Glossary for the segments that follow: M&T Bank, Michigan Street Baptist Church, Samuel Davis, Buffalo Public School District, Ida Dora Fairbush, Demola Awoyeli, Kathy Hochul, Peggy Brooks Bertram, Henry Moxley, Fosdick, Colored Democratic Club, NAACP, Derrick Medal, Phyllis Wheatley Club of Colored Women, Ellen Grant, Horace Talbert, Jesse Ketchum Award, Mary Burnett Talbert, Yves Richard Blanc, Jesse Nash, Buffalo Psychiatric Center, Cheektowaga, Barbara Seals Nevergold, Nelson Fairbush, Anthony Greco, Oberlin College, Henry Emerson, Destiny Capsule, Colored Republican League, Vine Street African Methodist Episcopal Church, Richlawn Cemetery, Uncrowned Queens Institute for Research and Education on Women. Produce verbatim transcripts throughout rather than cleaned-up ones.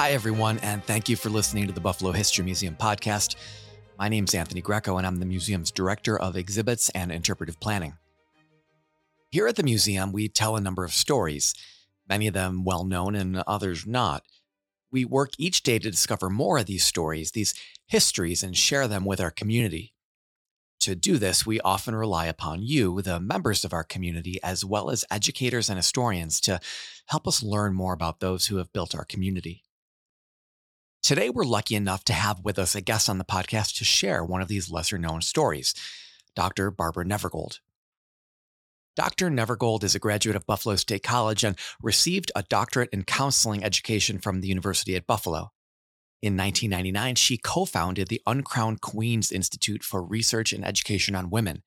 Hi, everyone, and thank you for listening to the Buffalo History Museum podcast. My name's Anthony Greco, and I'm the museum's Director of Exhibits and Interpretive Planning. Here at the museum, we tell a number of stories, many of them well-known and others not. We work each day to discover more of these stories, these histories, and share them with our community. To do this, we often rely upon you, the members of our community, as well as educators and historians, to help us learn more about those who have built our community. Today, we're lucky enough to have with us a guest on the podcast to share one of these lesser-known stories, Doctor Barbara Nevergold. Doctor Nevergold is a graduate of Buffalo State College and received a doctorate in counseling education from the University at Buffalo. In nineteen ninety-nine, she co-founded the Uncrowned Queens Institute for Research and Education on Women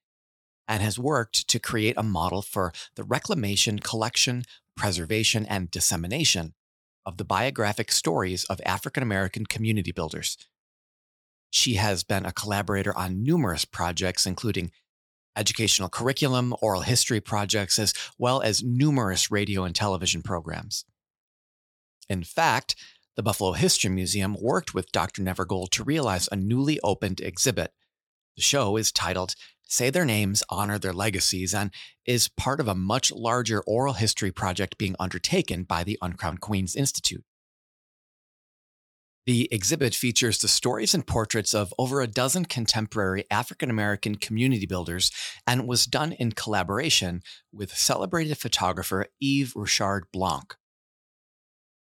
and has worked to create a model for the reclamation, collection, preservation, and dissemination of the biographic stories of African-American community builders. She has been a collaborator on numerous projects, including educational curriculum, oral history projects, as well as numerous radio and television programs. In fact, the Buffalo History Museum worked with Doctor Nevergold to realize a newly opened exhibit. The show is titled Say Their Names, Honor Their Legacies, and is part of a much larger oral history project being undertaken by the Uncrowned Queens Institute. The exhibit features the stories and portraits of over a dozen contemporary African-American community builders and was done in collaboration with celebrated photographer Yves Richard Blanc.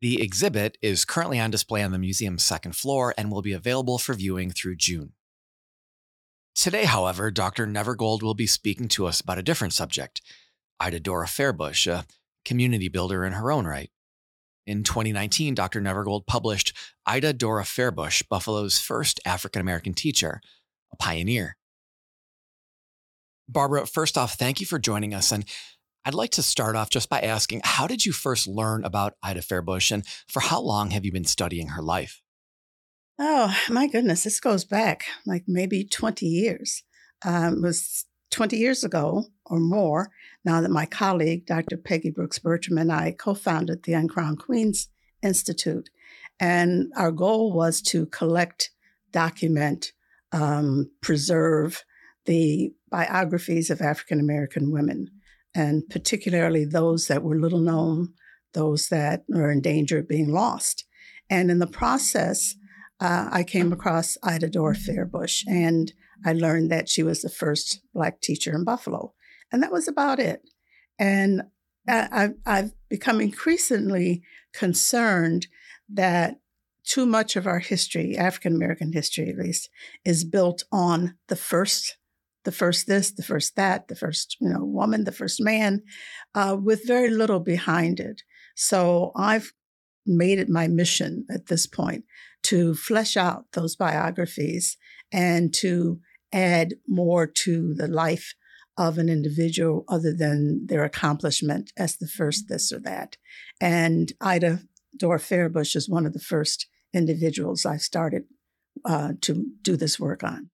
The exhibit is currently on display on the museum's second floor and will be available for viewing through June. Today, however, Doctor Nevergold will be speaking to us about a different subject, Ida Dora Fairbush, a community builder in her own right. In twenty nineteen, Doctor Nevergold published Ida Dora Fairbush, Buffalo's first African-American teacher, a pioneer. Barbara, first off, thank you for joining us, and I'd like to start off just by asking, how did you first learn about Ida Fairbush, and for how long have you been studying her life? Oh, my goodness, this goes back like maybe twenty years. Um, it was twenty years ago or more, now that my colleague, Doctor Peggy Brooks Bertram, and I co-founded the Uncrowned Queens Institute. And our goal was to collect, document, um, preserve the biographies of African-American women, and particularly those that were little known, those that were in danger of being lost. And in the process, uh, I came across Ida Dora Fairbush, and I learned that she was the first Black teacher in Buffalo. And that was about it. And I, I've become increasingly concerned that too much of our history, African-American history at least, is built on the first the first this, the first that, the first you know woman, the first man, uh, with very little behind it. So I've made it my mission at this point to flesh out those biographies and to add more to the life of an individual other than their accomplishment as the first this or that. And Ida Dora Fairbush is one of the first individuals I've started uh, to do this work on.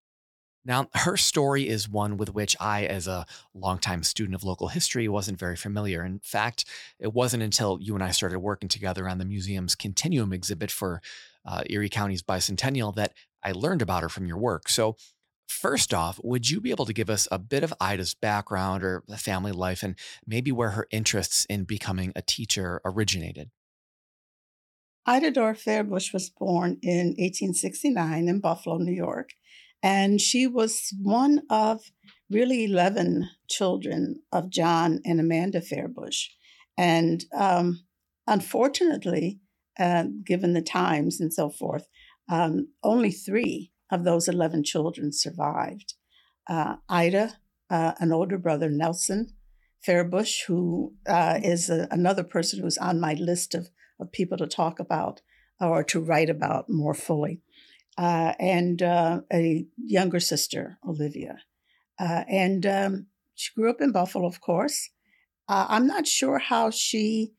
Now, her story is one with which I, as a longtime student of local history, wasn't very familiar. In fact, it wasn't until you and I started working together on the museum's Continuum exhibit for uh, Erie County's Bicentennial that I learned about her from your work. So first off, would you be able to give us a bit of Ida's background or family life and maybe where her interests in becoming a teacher originated? Ida Dora Fairbush was born in eighteen sixty-nine in Buffalo, New York. And she was one of really eleven children of John and Amanda Fairbush. And um, unfortunately, uh, given the times and so forth, um, only three of those eleven children survived. Uh, Ida, uh, an older brother, Nelson Fairbush, who uh, is a, another person who's on my list of, of people to talk about or to write about more fully. Uh, and uh, a younger sister, Olivia. Uh, and um, she grew up in Buffalo, of course. Uh, I'm not sure how she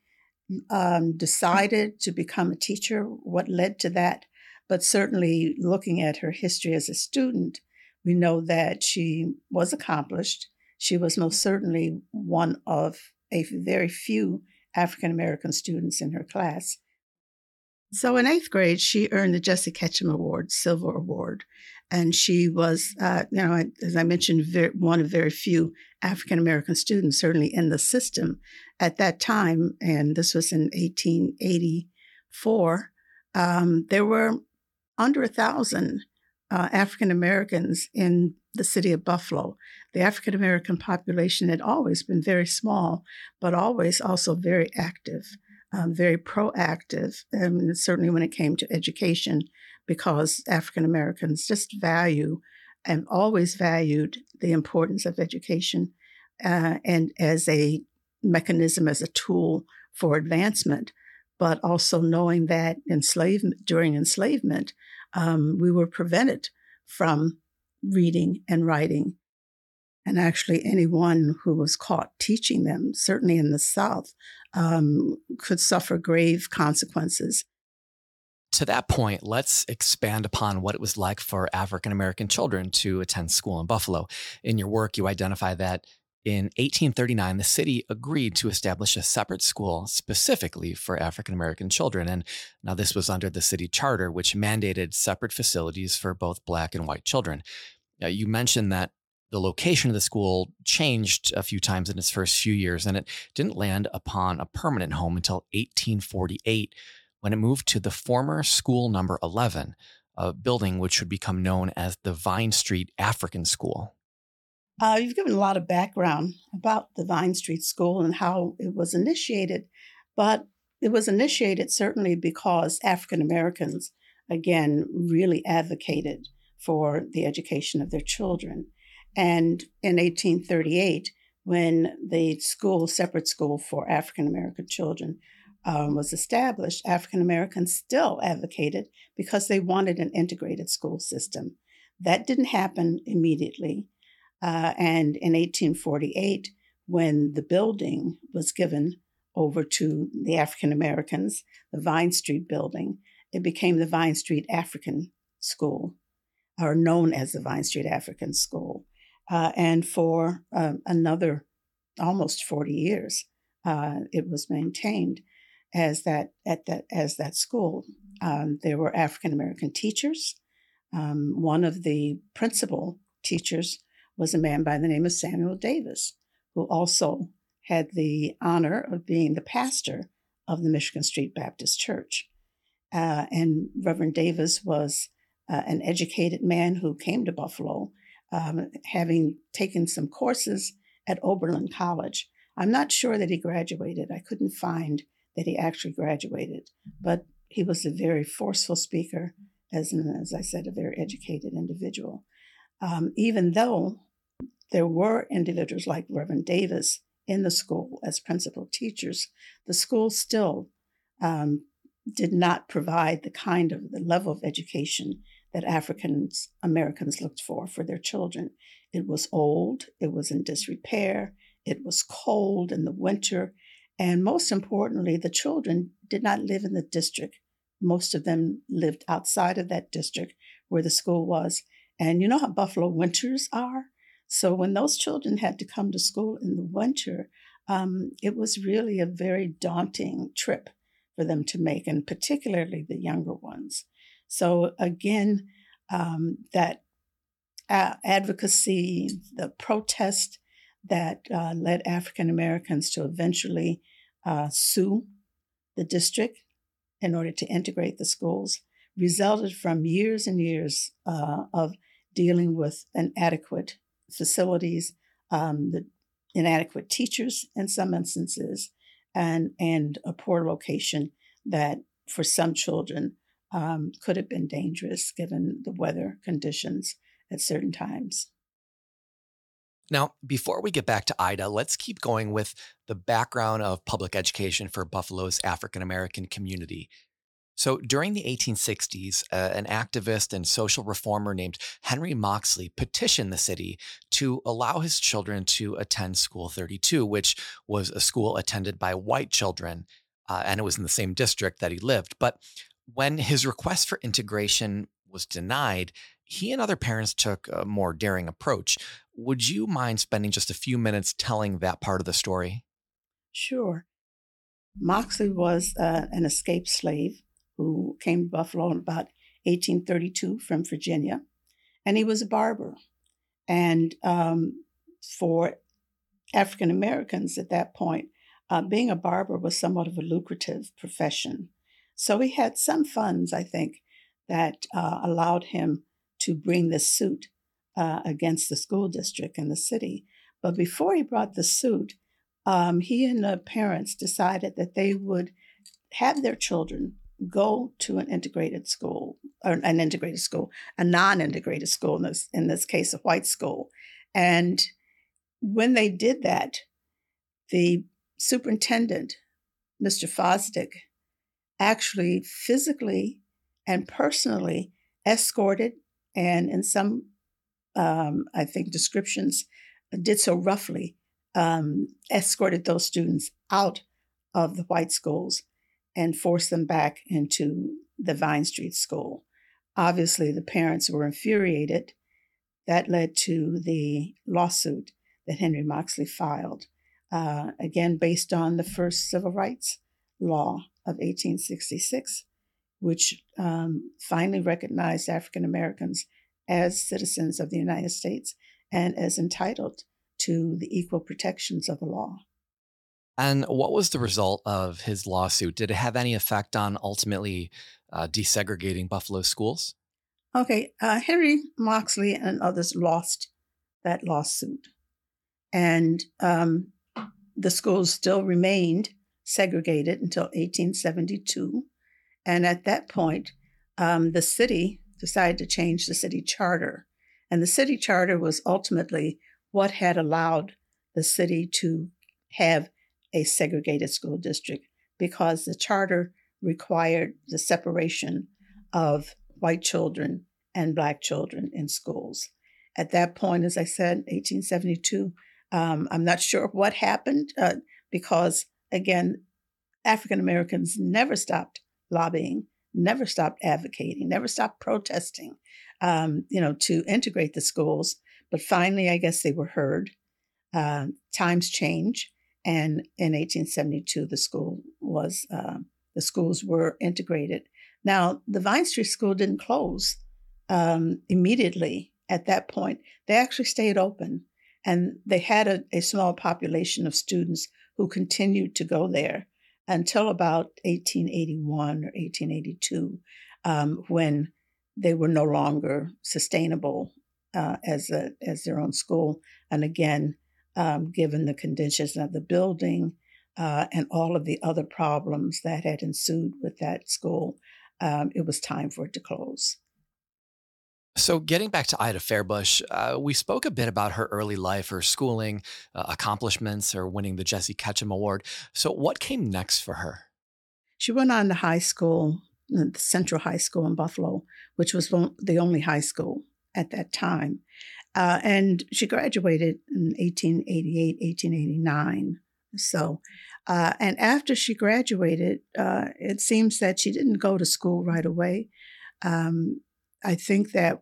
um, decided to become a teacher, what led to that, but certainly looking at her history as a student, we know that she was accomplished. She was most certainly one of a very few African-American students in her class. So in eighth grade, she earned the Jesse Ketchum Award, Silver Award. And she was, uh, you know, as I mentioned, very, one of very few African-American students, certainly in the system at that time. And this was in eighteen eighty-four. Um, there were under a thousand uh, African-Americans in the city of Buffalo. The African-American population had always been very small, but always also very active. Um, very proactive, and certainly when it came to education, because African Americans just value and always valued the importance of education uh, and as a mechanism, as a tool for advancement, but also knowing that enslavement, during enslavement, um, we were prevented from reading and writing. And actually anyone who was caught teaching them, certainly in the South, um, could suffer grave consequences. To that point, let's expand upon what it was like for African-American children to attend school in Buffalo. In your work, you identify that in eighteen thirty-nine, the city agreed to establish a separate school specifically for African-American children. And now this was under the city charter, which mandated separate facilities for both Black and white children. Now, you mentioned that the location of the school changed a few times in its first few years, and it didn't land upon a permanent home until eighteen forty-eight, when it moved to the former school number eleven, a building which would become known as the Vine Street African School. Uh, you've given a lot of background about the Vine Street School and how it was initiated, but it was initiated certainly because African Americans, again, really advocated for the education of their children. And in eighteen thirty-eight, when the school, separate school for African-American children um, was established, African-Americans still advocated because they wanted an integrated school system. That didn't happen immediately. Uh, and in eighteen forty-eight, when the building was given over to the African-Americans, the Vine Street building, it became the Vine Street African School, or known as the Vine Street African School. Uh, and for uh, another almost forty years, uh, it was maintained as that at that as that school. Um, there were African American teachers. Um, one of the principal teachers was a man by the name of Samuel Davis, who also had the honor of being the pastor of the Michigan Street Baptist Church. Uh, and Reverend Davis was uh, an educated man who came to Buffalo, Um, having taken some courses at Oberlin College. I'm not sure that he graduated. I couldn't find that he actually graduated, but he was a very forceful speaker, as an, as I said, a very educated individual. Um, even though there were individuals like Reverend Davis in the school as principal teachers, the school still um, did not provide the kind of the level of education that African Americans looked for for their children. It was old, it was in disrepair, it was cold in the winter, and most importantly, the children did not live in the district. Most of them lived outside of that district where the school was. And you know how Buffalo winters are? So when those children had to come to school in the winter, um, it was really a very daunting trip for them to make, and particularly the younger ones. So again, um, that uh, advocacy, the protest that uh, led African Americans to eventually uh, sue the district in order to integrate the schools, resulted from years and years uh, of dealing with inadequate facilities, um, the inadequate teachers in some instances, and and a poor location that for some children Um, could have been dangerous given the weather conditions at certain times. Now, before we get back to Ida, let's keep going with the background of public education for Buffalo's African-American community. So during the eighteen sixties, uh, an activist and social reformer named Henry Moxley petitioned the city to allow his children to attend School thirty-two, which was a school attended by white children, uh, and it was in the same district that he lived. But when his request for integration was denied, he and other parents took a more daring approach. Would you mind spending just a few minutes telling that part of the story? Sure. Moxley was uh, an escaped slave who came to Buffalo in about eighteen thirty-two from Virginia. And he was a barber. And um, for African Americans at that point, uh, being a barber was somewhat of a lucrative profession. So he had some funds, I think, that uh, allowed him to bring the suit uh, against the school district and the city. But before he brought the suit, um, he and the parents decided that they would have their children go to an integrated school, or an integrated school, a non-integrated school, in this, in this case, a white school. And when they did that, the superintendent, Mister Fosdick, actually physically and personally escorted and in some, um, I think, descriptions, did so roughly, um, escorted those students out of the white schools and forced them back into the Vine Street school. Obviously, the parents were infuriated. That led to the lawsuit that Henry Moxley filed, uh, again, based on the first civil rights law of eighteen sixty-six, which um, finally recognized African Americans as citizens of the United States and as entitled to the equal protections of the law. And what was the result of his lawsuit? Did it have any effect on ultimately uh, desegregating Buffalo schools? Okay, uh, Henry Moxley and others lost that lawsuit. And um, the schools still remained segregated until eighteen seventy-two. And at that point, um, the city decided to change the city charter. And the city charter was ultimately what had allowed the city to have a segregated school district, because the charter required the separation of white children and Black children in schools. At that point, as I said, eighteen seventy-two, um, I'm not sure what happened uh, because, again, African Americans never stopped lobbying, never stopped advocating, never stopped protesting, um, you know, to integrate the schools. But finally, I guess they were heard. Uh, times change. And in eighteen seventy-two, the school was uh, the schools were integrated. Now, the Vine Street School didn't close um, immediately at that point. They actually stayed open, and they had a, a small population of students who continued to go there until about eighteen eighty-one or eighteen eighty-two, um, when they were no longer sustainable uh, as a, as their own school. And again, Um, given the conditions of the building uh, and all of the other problems that had ensued with that school, um, it was time for it to close. So getting back to Ida Fairbush, uh, we spoke a bit about her early life, her schooling, uh, accomplishments, her winning the Jesse Ketchum Award. So what came next for her? She went on to high school, the Central High School in Buffalo, which was the only high school at that time. Uh, and she graduated in eighteen eighty-eight, eighteen eighty-nine. So, uh, and after she graduated, uh, it seems that she didn't go to school right away. Um, I think that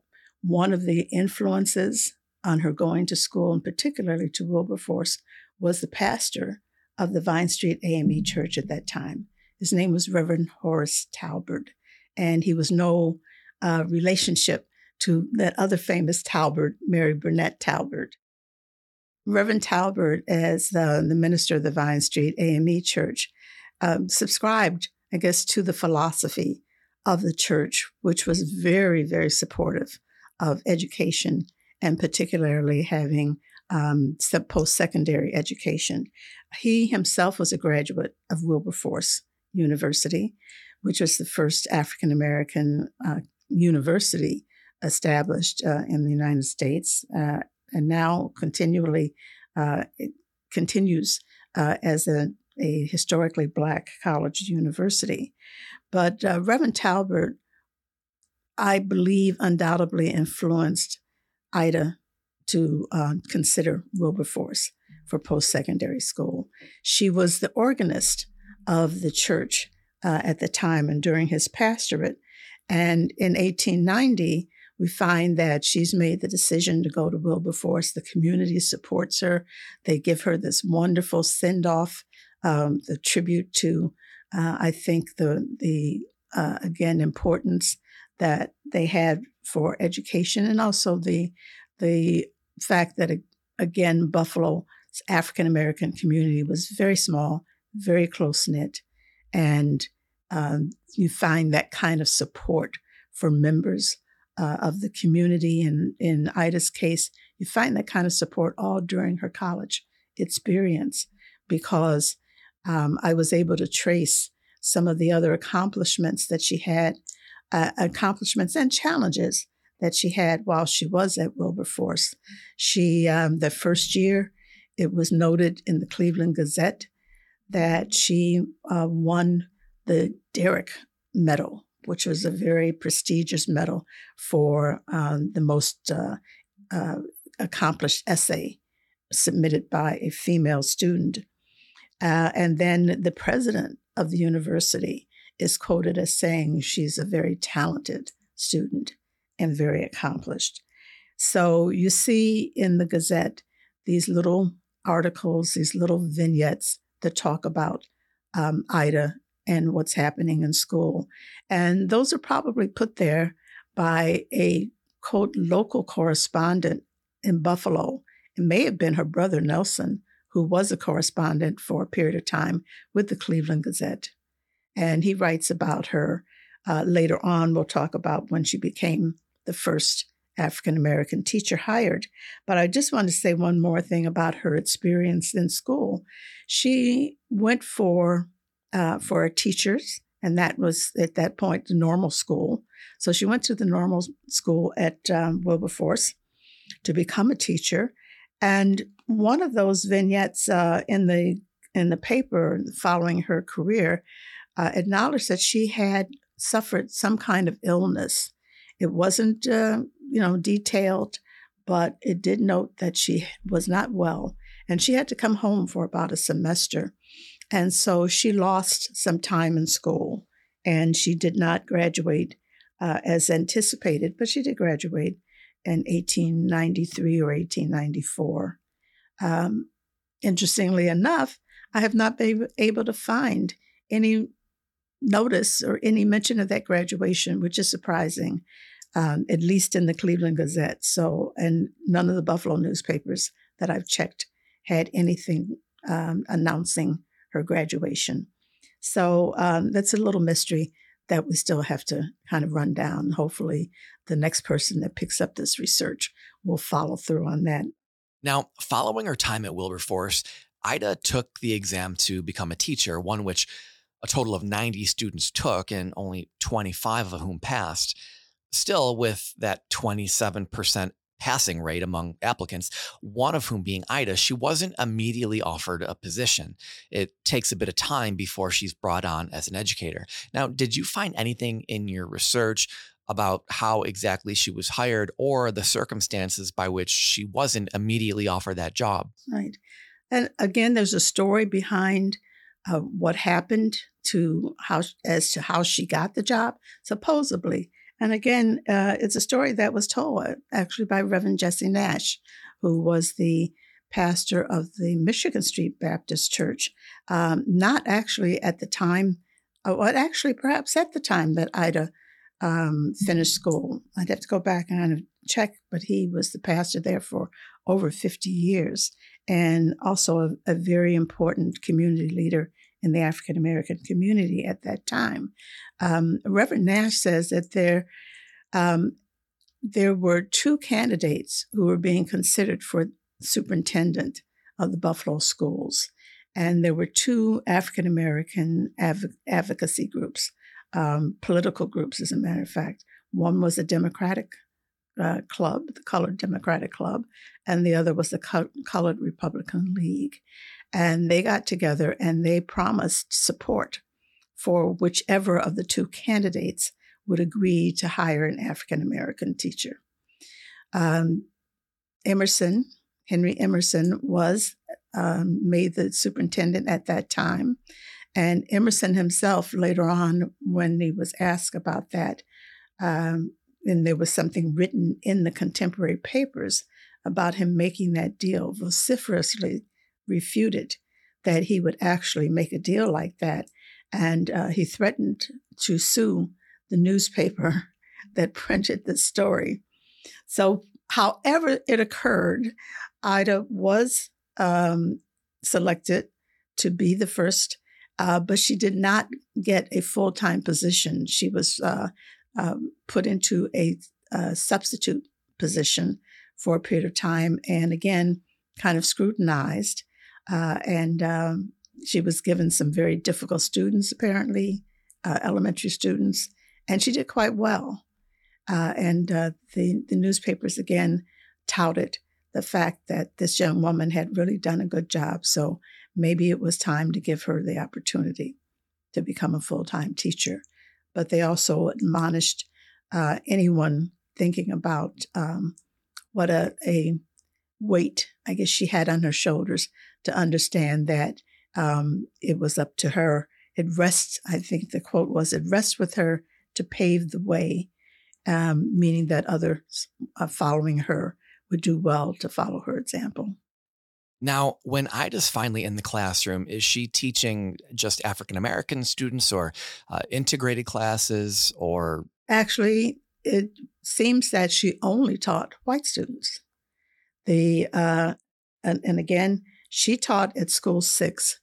one of the influences on her going to school, and particularly to Wilberforce, was the pastor of the Vine Street A M E Church at that time. His name was Reverend Horace Talbert, and he was no uh, relationship to that other famous Talbert, Mary Burnett Talbert. Reverend Talbert, as the, the minister of the Vine Street A M E Church, um, subscribed, I guess, to the philosophy of the church, which was very, very supportive of education and particularly having um, post-secondary education. He himself was a graduate of Wilberforce University, which was the first African-American uh, university established uh, in the United States, uh, and now continually uh, it continues uh, as a, a historically Black college university. But uh, Reverend Talbert, I believe, undoubtedly influenced Ida to uh, consider Wilberforce for post-secondary school. She was the organist of the church uh, at the time and during his pastorate. And in eighteen ninety, we find that she's made the decision to go to Wilberforce. The community supports her. They give her this wonderful send-off, um, the tribute to, uh, I think, the the uh, again, importance that they had for education, and also the the fact that, again, Buffalo's African-American community was very small, very close-knit, and um, you find that kind of support for members uh, of the community. And in Ida's case, you find that kind of support all during her college experience, because um, I was able to trace some of the other accomplishments that she had, uh, accomplishments and challenges that she had while she was at Wilberforce. She, um, the first year, it was noted in the Cleveland Gazette that she uh, won the Derrick Medal, which was a very prestigious medal for um, the most uh, uh, accomplished essay submitted by a female student. Uh, and then the president of the university is quoted as saying she's a very talented student and very accomplished. So you see in the Gazette these little articles, these little vignettes that talk about um, Ida and what's happening in school. And those are probably put there by a, quote, local correspondent in Buffalo. It may have been her brother, Nelson, who was a correspondent for a period of time with the Cleveland Gazette. And he writes about her. Uh, later on, we'll talk about when she became the first African-American teacher hired. But I just want to say one more thing about her experience in school. She went for uh, for a teacher's, and that was at that point the normal school. So she went to the normal school at um, Wilberforce to become a teacher. And one of those vignettes uh, in the in the paper following her career uh, acknowledged that she had suffered some kind of illness. It wasn't, uh, you know, detailed, but it did note that she was not well, and she had to come home for about a semester. And so she lost some time in school, and she did not graduate uh, as anticipated, but she did graduate in eighteen ninety-three or eighteen ninety-four. Um, interestingly enough, I have not been able to find any notice or any mention of that graduation, which is surprising, um, at least in the Cleveland Gazette. So, and none of the Buffalo newspapers that I've checked had anything um, announcing her graduation. So um, that's a little mystery that we still have to kind of run down. Hopefully the next person that picks up this research will follow through on that. Now, following her time at Wilberforce, Ida took the exam to become a teacher, one which a total of ninety students took and only twenty-five of whom passed. Still, with that twenty-seven percent passing rate among applicants, one of whom being Ida, she wasn't immediately offered a position. It takes a bit of time before she's brought on as an educator. Now, did you find anything in your research about how exactly she was hired or the circumstances by which she wasn't immediately offered that job? Right. And again, there's a story behind uh, what happened to how, as to how she got the job, supposedly. And again, uh, it's a story that was told actually by Reverend Jesse Nash, who was the pastor of the Michigan Street Baptist Church, um, not actually at the time, or actually perhaps at the time that Ida um, finished school. I'd have to go back and kind of check, but he was the pastor there for over fifty years, and also a, a very important community leader in the African-American community at that time. Um, Reverend Nash says that there, um, there were two candidates who were being considered for superintendent of the Buffalo schools, and there were two African-American av- advocacy groups, um, political groups, as a matter of fact. One was a Democratic uh, club, the Colored Democratic Club, and the other was the Co- Colored Republican League. And they got together and they promised support for whichever of the two candidates would agree to hire an African-American teacher. Um, Emerson, Henry Emerson, was um, made the superintendent at that time. And Emerson himself, later on, when he was asked about that, um, and there was something written in the contemporary papers about him making that deal, vociferously refuted that he would actually make a deal like that. And uh, he threatened to sue the newspaper that printed the story. So however it occurred, Ida was um, selected to be the first, uh, but she did not get a full-time position. She was uh, um, put into a, a substitute position for a period of time, and again, kind of scrutinized. Uh, and um, she was given some very difficult students, apparently, uh, elementary students, and she did quite well. Uh, and uh, the, the newspapers, again, touted the fact that this young woman had really done a good job, so maybe it was time to give her the opportunity to become a full-time teacher. But they also admonished uh, anyone thinking about um, what a, a weight, I guess, she had on her shoulders to understand that um, it was up to her. It rests, I think the quote was, it rests with her to pave the way, um, meaning that others uh, following her would do well to follow her example. Now, when Ida's finally in the classroom, is she teaching just African-American students or uh, integrated classes or? Actually, it seems that she only taught white students. The uh, and, and again, she taught at School six,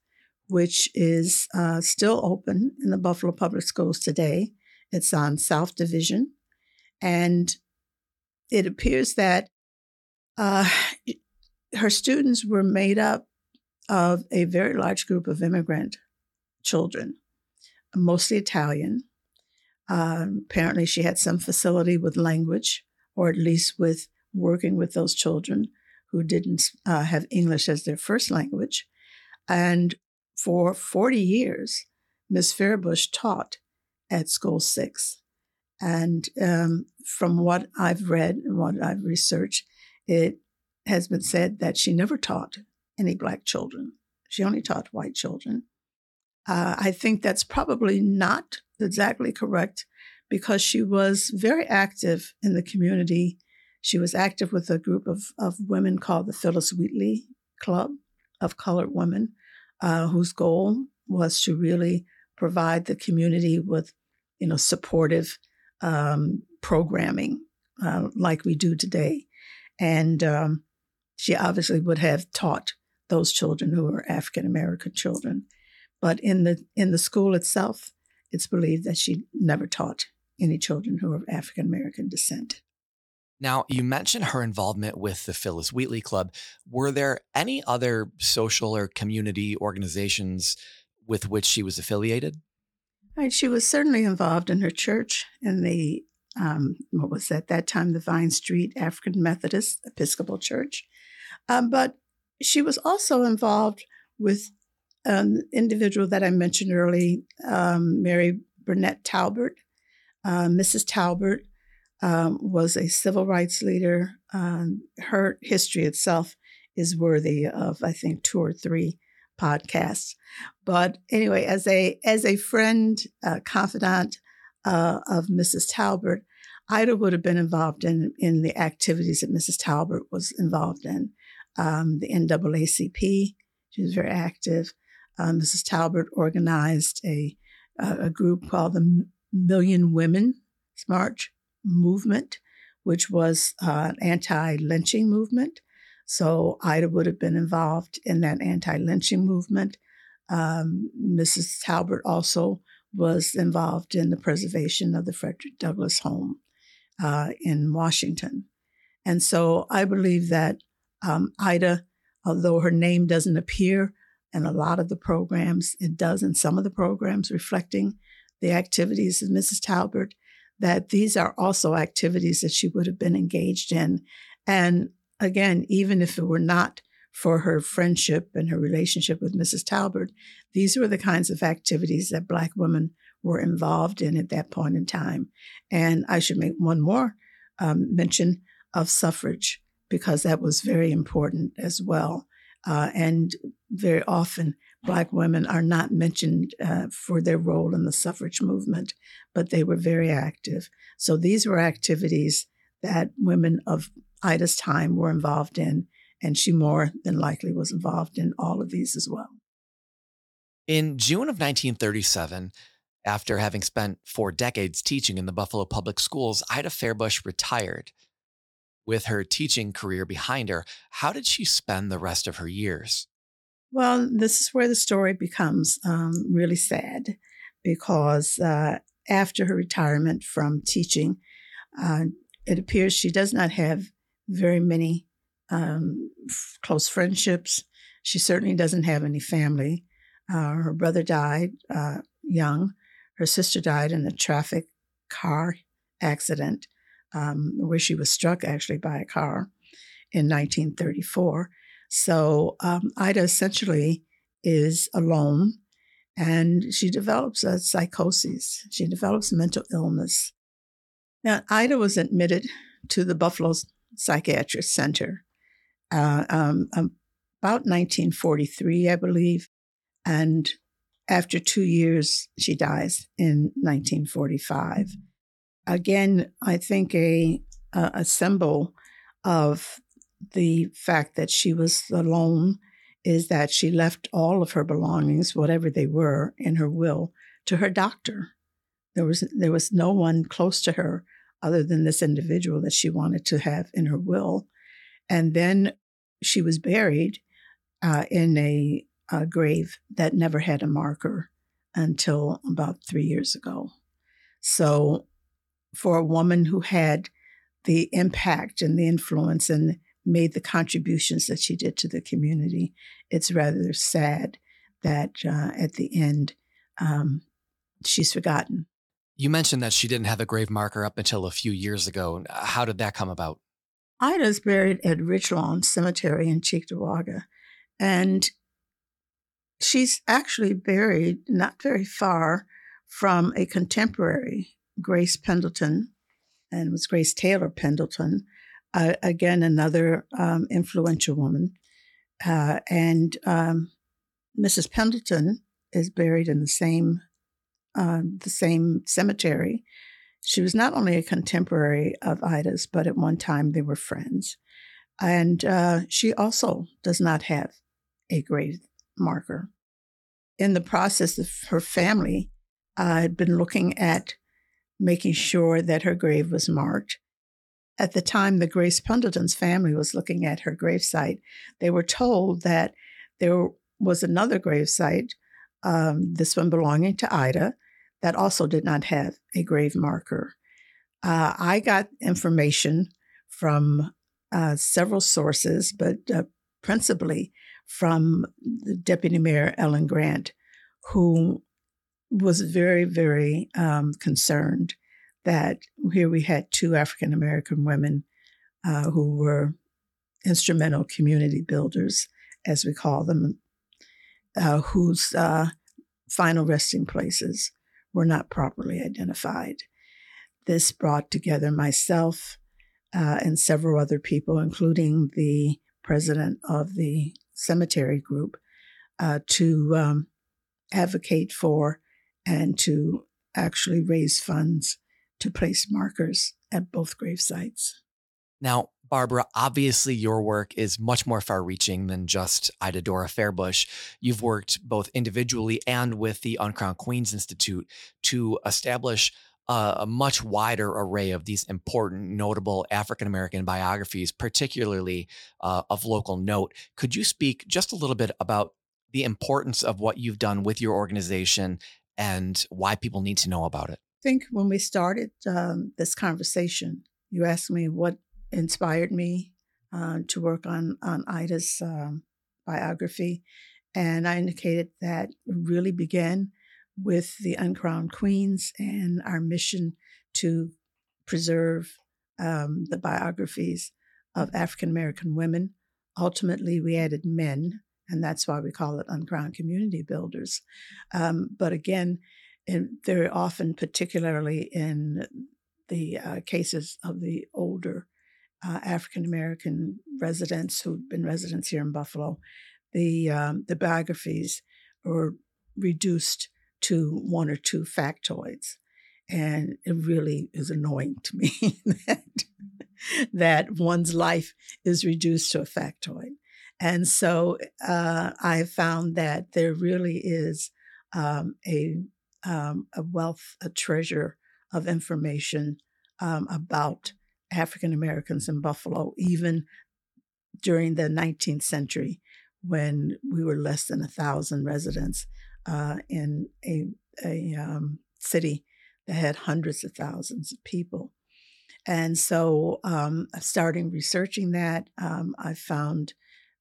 which is uh, still open in the Buffalo Public Schools today. It's on South Division. And it appears that uh, her students were made up of a very large group of immigrant children, mostly Italian. Um, apparently, she had some facility with language, or at least with working with those children who didn't uh, have English as their first language. And for forty years, Miz Fairbush taught at School six. And um, from what I've read and what I've researched, it has been said that she never taught any Black children. She only taught white children. Uh, I think that's probably not exactly correct because she was very active in the community. She was active with a group of, of women called the Phyllis Wheatley Club of Colored Women, uh, whose goal was to really provide the community with, you know, supportive um, programming uh, like we do today. And um, she obviously would have taught those children who were African-American children. But in the in the school itself, it's believed that she never taught any children who were of African-American descent. Now, you mentioned her involvement with the Phyllis Wheatley Club. Were there any other social or community organizations with which she was affiliated? Right, she was certainly involved in her church in the Um, what was at that time, the Vine Street African Methodist Episcopal Church. Um, but she was also involved with an individual that I mentioned early, um, Mary Burnett Talbert. Uh, Missus Talbert um, was a civil rights leader. Um, her history itself is worthy of, I think, two or three podcasts. But anyway, as a as a friend, uh, confidant, Uh, of Missus Talbert, Ida would have been involved in in the activities that Missus Talbert was involved in. Um, the N double A C P, she was very active. Uh, Missus Talbert organized a a group called the Million Women March Movement, which was uh, an anti-lynching movement. So Ida would have been involved in that anti-lynching movement. Um, Missus Talbert also was involved in the preservation of the Frederick Douglass home uh, in Washington. And so I believe that um, Ida, although her name doesn't appear in a lot of the programs, it does in some of the programs reflecting the activities of Missus Talbert, that these are also activities that she would have been engaged in. And again, even if it were not for her friendship and her relationship with Missus Talbert, these were the kinds of activities that Black women were involved in at that point in time. And I should make one more um, mention of suffrage, because that was very important as well. Uh, and very often, Black women are not mentioned uh, for their role in the suffrage movement, but they were very active. So these were activities that women of Ida's time were involved in, and she more than likely was involved in all of these as well. In June of nineteen thirty-seven, After having spent four decades teaching in the Buffalo Public Schools, Ida Fairbush retired. With her teaching career behind her, how did she spend the rest of her years? Well, this is where the story becomes um, really sad, because uh, after her retirement from teaching, uh, it appears she does not have very many um, f- close friendships. She certainly doesn't have any family. Uh, her brother died uh, young. Her sister died in a traffic car accident um, where she was struck actually by a car in nineteen thirty-four. So um, Ida essentially is alone, and she develops a psychosis. She develops mental illness. Now, Ida was admitted to the Buffalo Psychiatric Center uh, um, about nineteen forty-three, I believe, and after two years, she dies in nineteen forty-five. Again, I think a a symbol of the fact that she was alone is that she left all of her belongings, whatever they were, in her will to her doctor. There was there was no one close to her other than this individual that she wanted to have in her will. And then she was buried uh, in a A grave that never had a marker until about three years ago. So for a woman who had the impact and the influence and made the contributions that she did to the community, it's rather sad that uh, at the end um, she's forgotten. You mentioned that she didn't have a grave marker up until a few years ago. How did that come about? Ida's buried at Richlawn Cemetery in Cheektowaga, and she's actually buried not very far from a contemporary, Grace Pendleton, and it was Grace Taylor Pendleton, uh, again, another um, influential woman. Uh, and um, Missus Pendleton is buried in the same uh, the same cemetery. She was not only a contemporary of Ida's, but at one time they were friends. And uh, she also does not have a grave marker. In the process, of her family uh, had been looking at making sure that her grave was marked. At the time, the Grace Pendleton's family was looking at her gravesite. They were told that there was another gravesite, um, this one belonging to Ida, that also did not have a grave marker. Uh, I got information from uh, several sources, but uh, principally from the Deputy Mayor Ellen Grant, who was very, very um, concerned that here we had two African American women uh, who were instrumental community builders, as we call them, uh, whose uh, final resting places were not properly identified. This brought together myself uh, and several other people, including the president of the cemetery group, uh, to um, advocate for and to actually raise funds to place markers at both grave sites. Now, Barbara, obviously your work is much more far-reaching than just Ida Dora Fairbush. You've worked both individually and with the Uncrowned Queens Institute to establish a, a much wider array of these important, notable African-American biographies, particularly uh, of local note. Could you speak just a little bit about the importance of what you've done with your organization and why people need to know about it? I think when we started um, this conversation, you asked me what inspired me uh, to work on, on Ida's um, biography. And I indicated that it really began with the Uncrowned Queens and our mission to preserve um, the biographies of African-American women. Ultimately, we added men, and that's why we call it Uncrowned Community Builders. Um, but again, in, very often, particularly in the uh, cases of the older uh, African-American residents who've been residents here in Buffalo, the, um, the biographies were reduced to one or two factoids. And it really is annoying to me that, that one's life is reduced to a factoid. And so uh, I found that there really is um, a um, a wealth, a treasure of information um, about African Americans in Buffalo, even during the nineteenth century, when we were less than a thousand residents uh, in a, a um, city that had hundreds of thousands of people. And so um, starting researching that, um, I found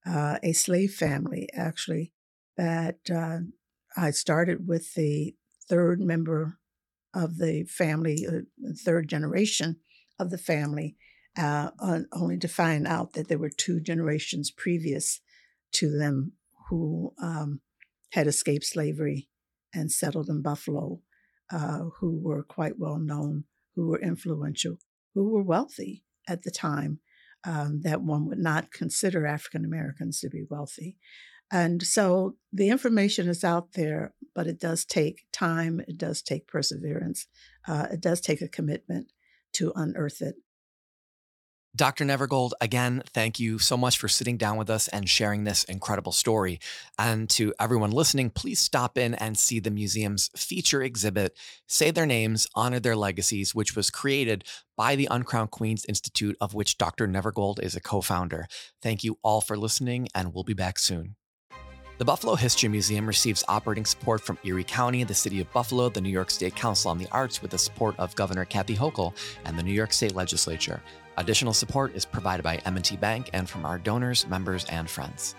uh, a slave family, actually, that uh, I started with the third member of the family, uh, third generation of the family, uh, on, only to find out that there were two generations previous to them who um, had escaped slavery and settled in Buffalo, uh, who were quite well known, who were influential, who were wealthy at the time, um, that one would not consider African Americans to be wealthy. And so the information is out there, but it does take time, it does take perseverance, uh, it does take a commitment to unearth it. Doctor Nevergold, again, thank you so much for sitting down with us and sharing this incredible story. And to everyone listening, please stop in and see the museum's feature exhibit, Say Their Names, Honor Their Legacies, which was created by the Uncrowned Queens Institute, of which Doctor Nevergold is a co-founder. Thank you all for listening, and we'll be back soon. The Buffalo History Museum receives operating support from Erie County, the City of Buffalo, the New York State Council on the Arts, with the support of Governor Kathy Hochul and the New York State Legislature. Additional support is provided by M and T Bank and from our donors, members, and friends.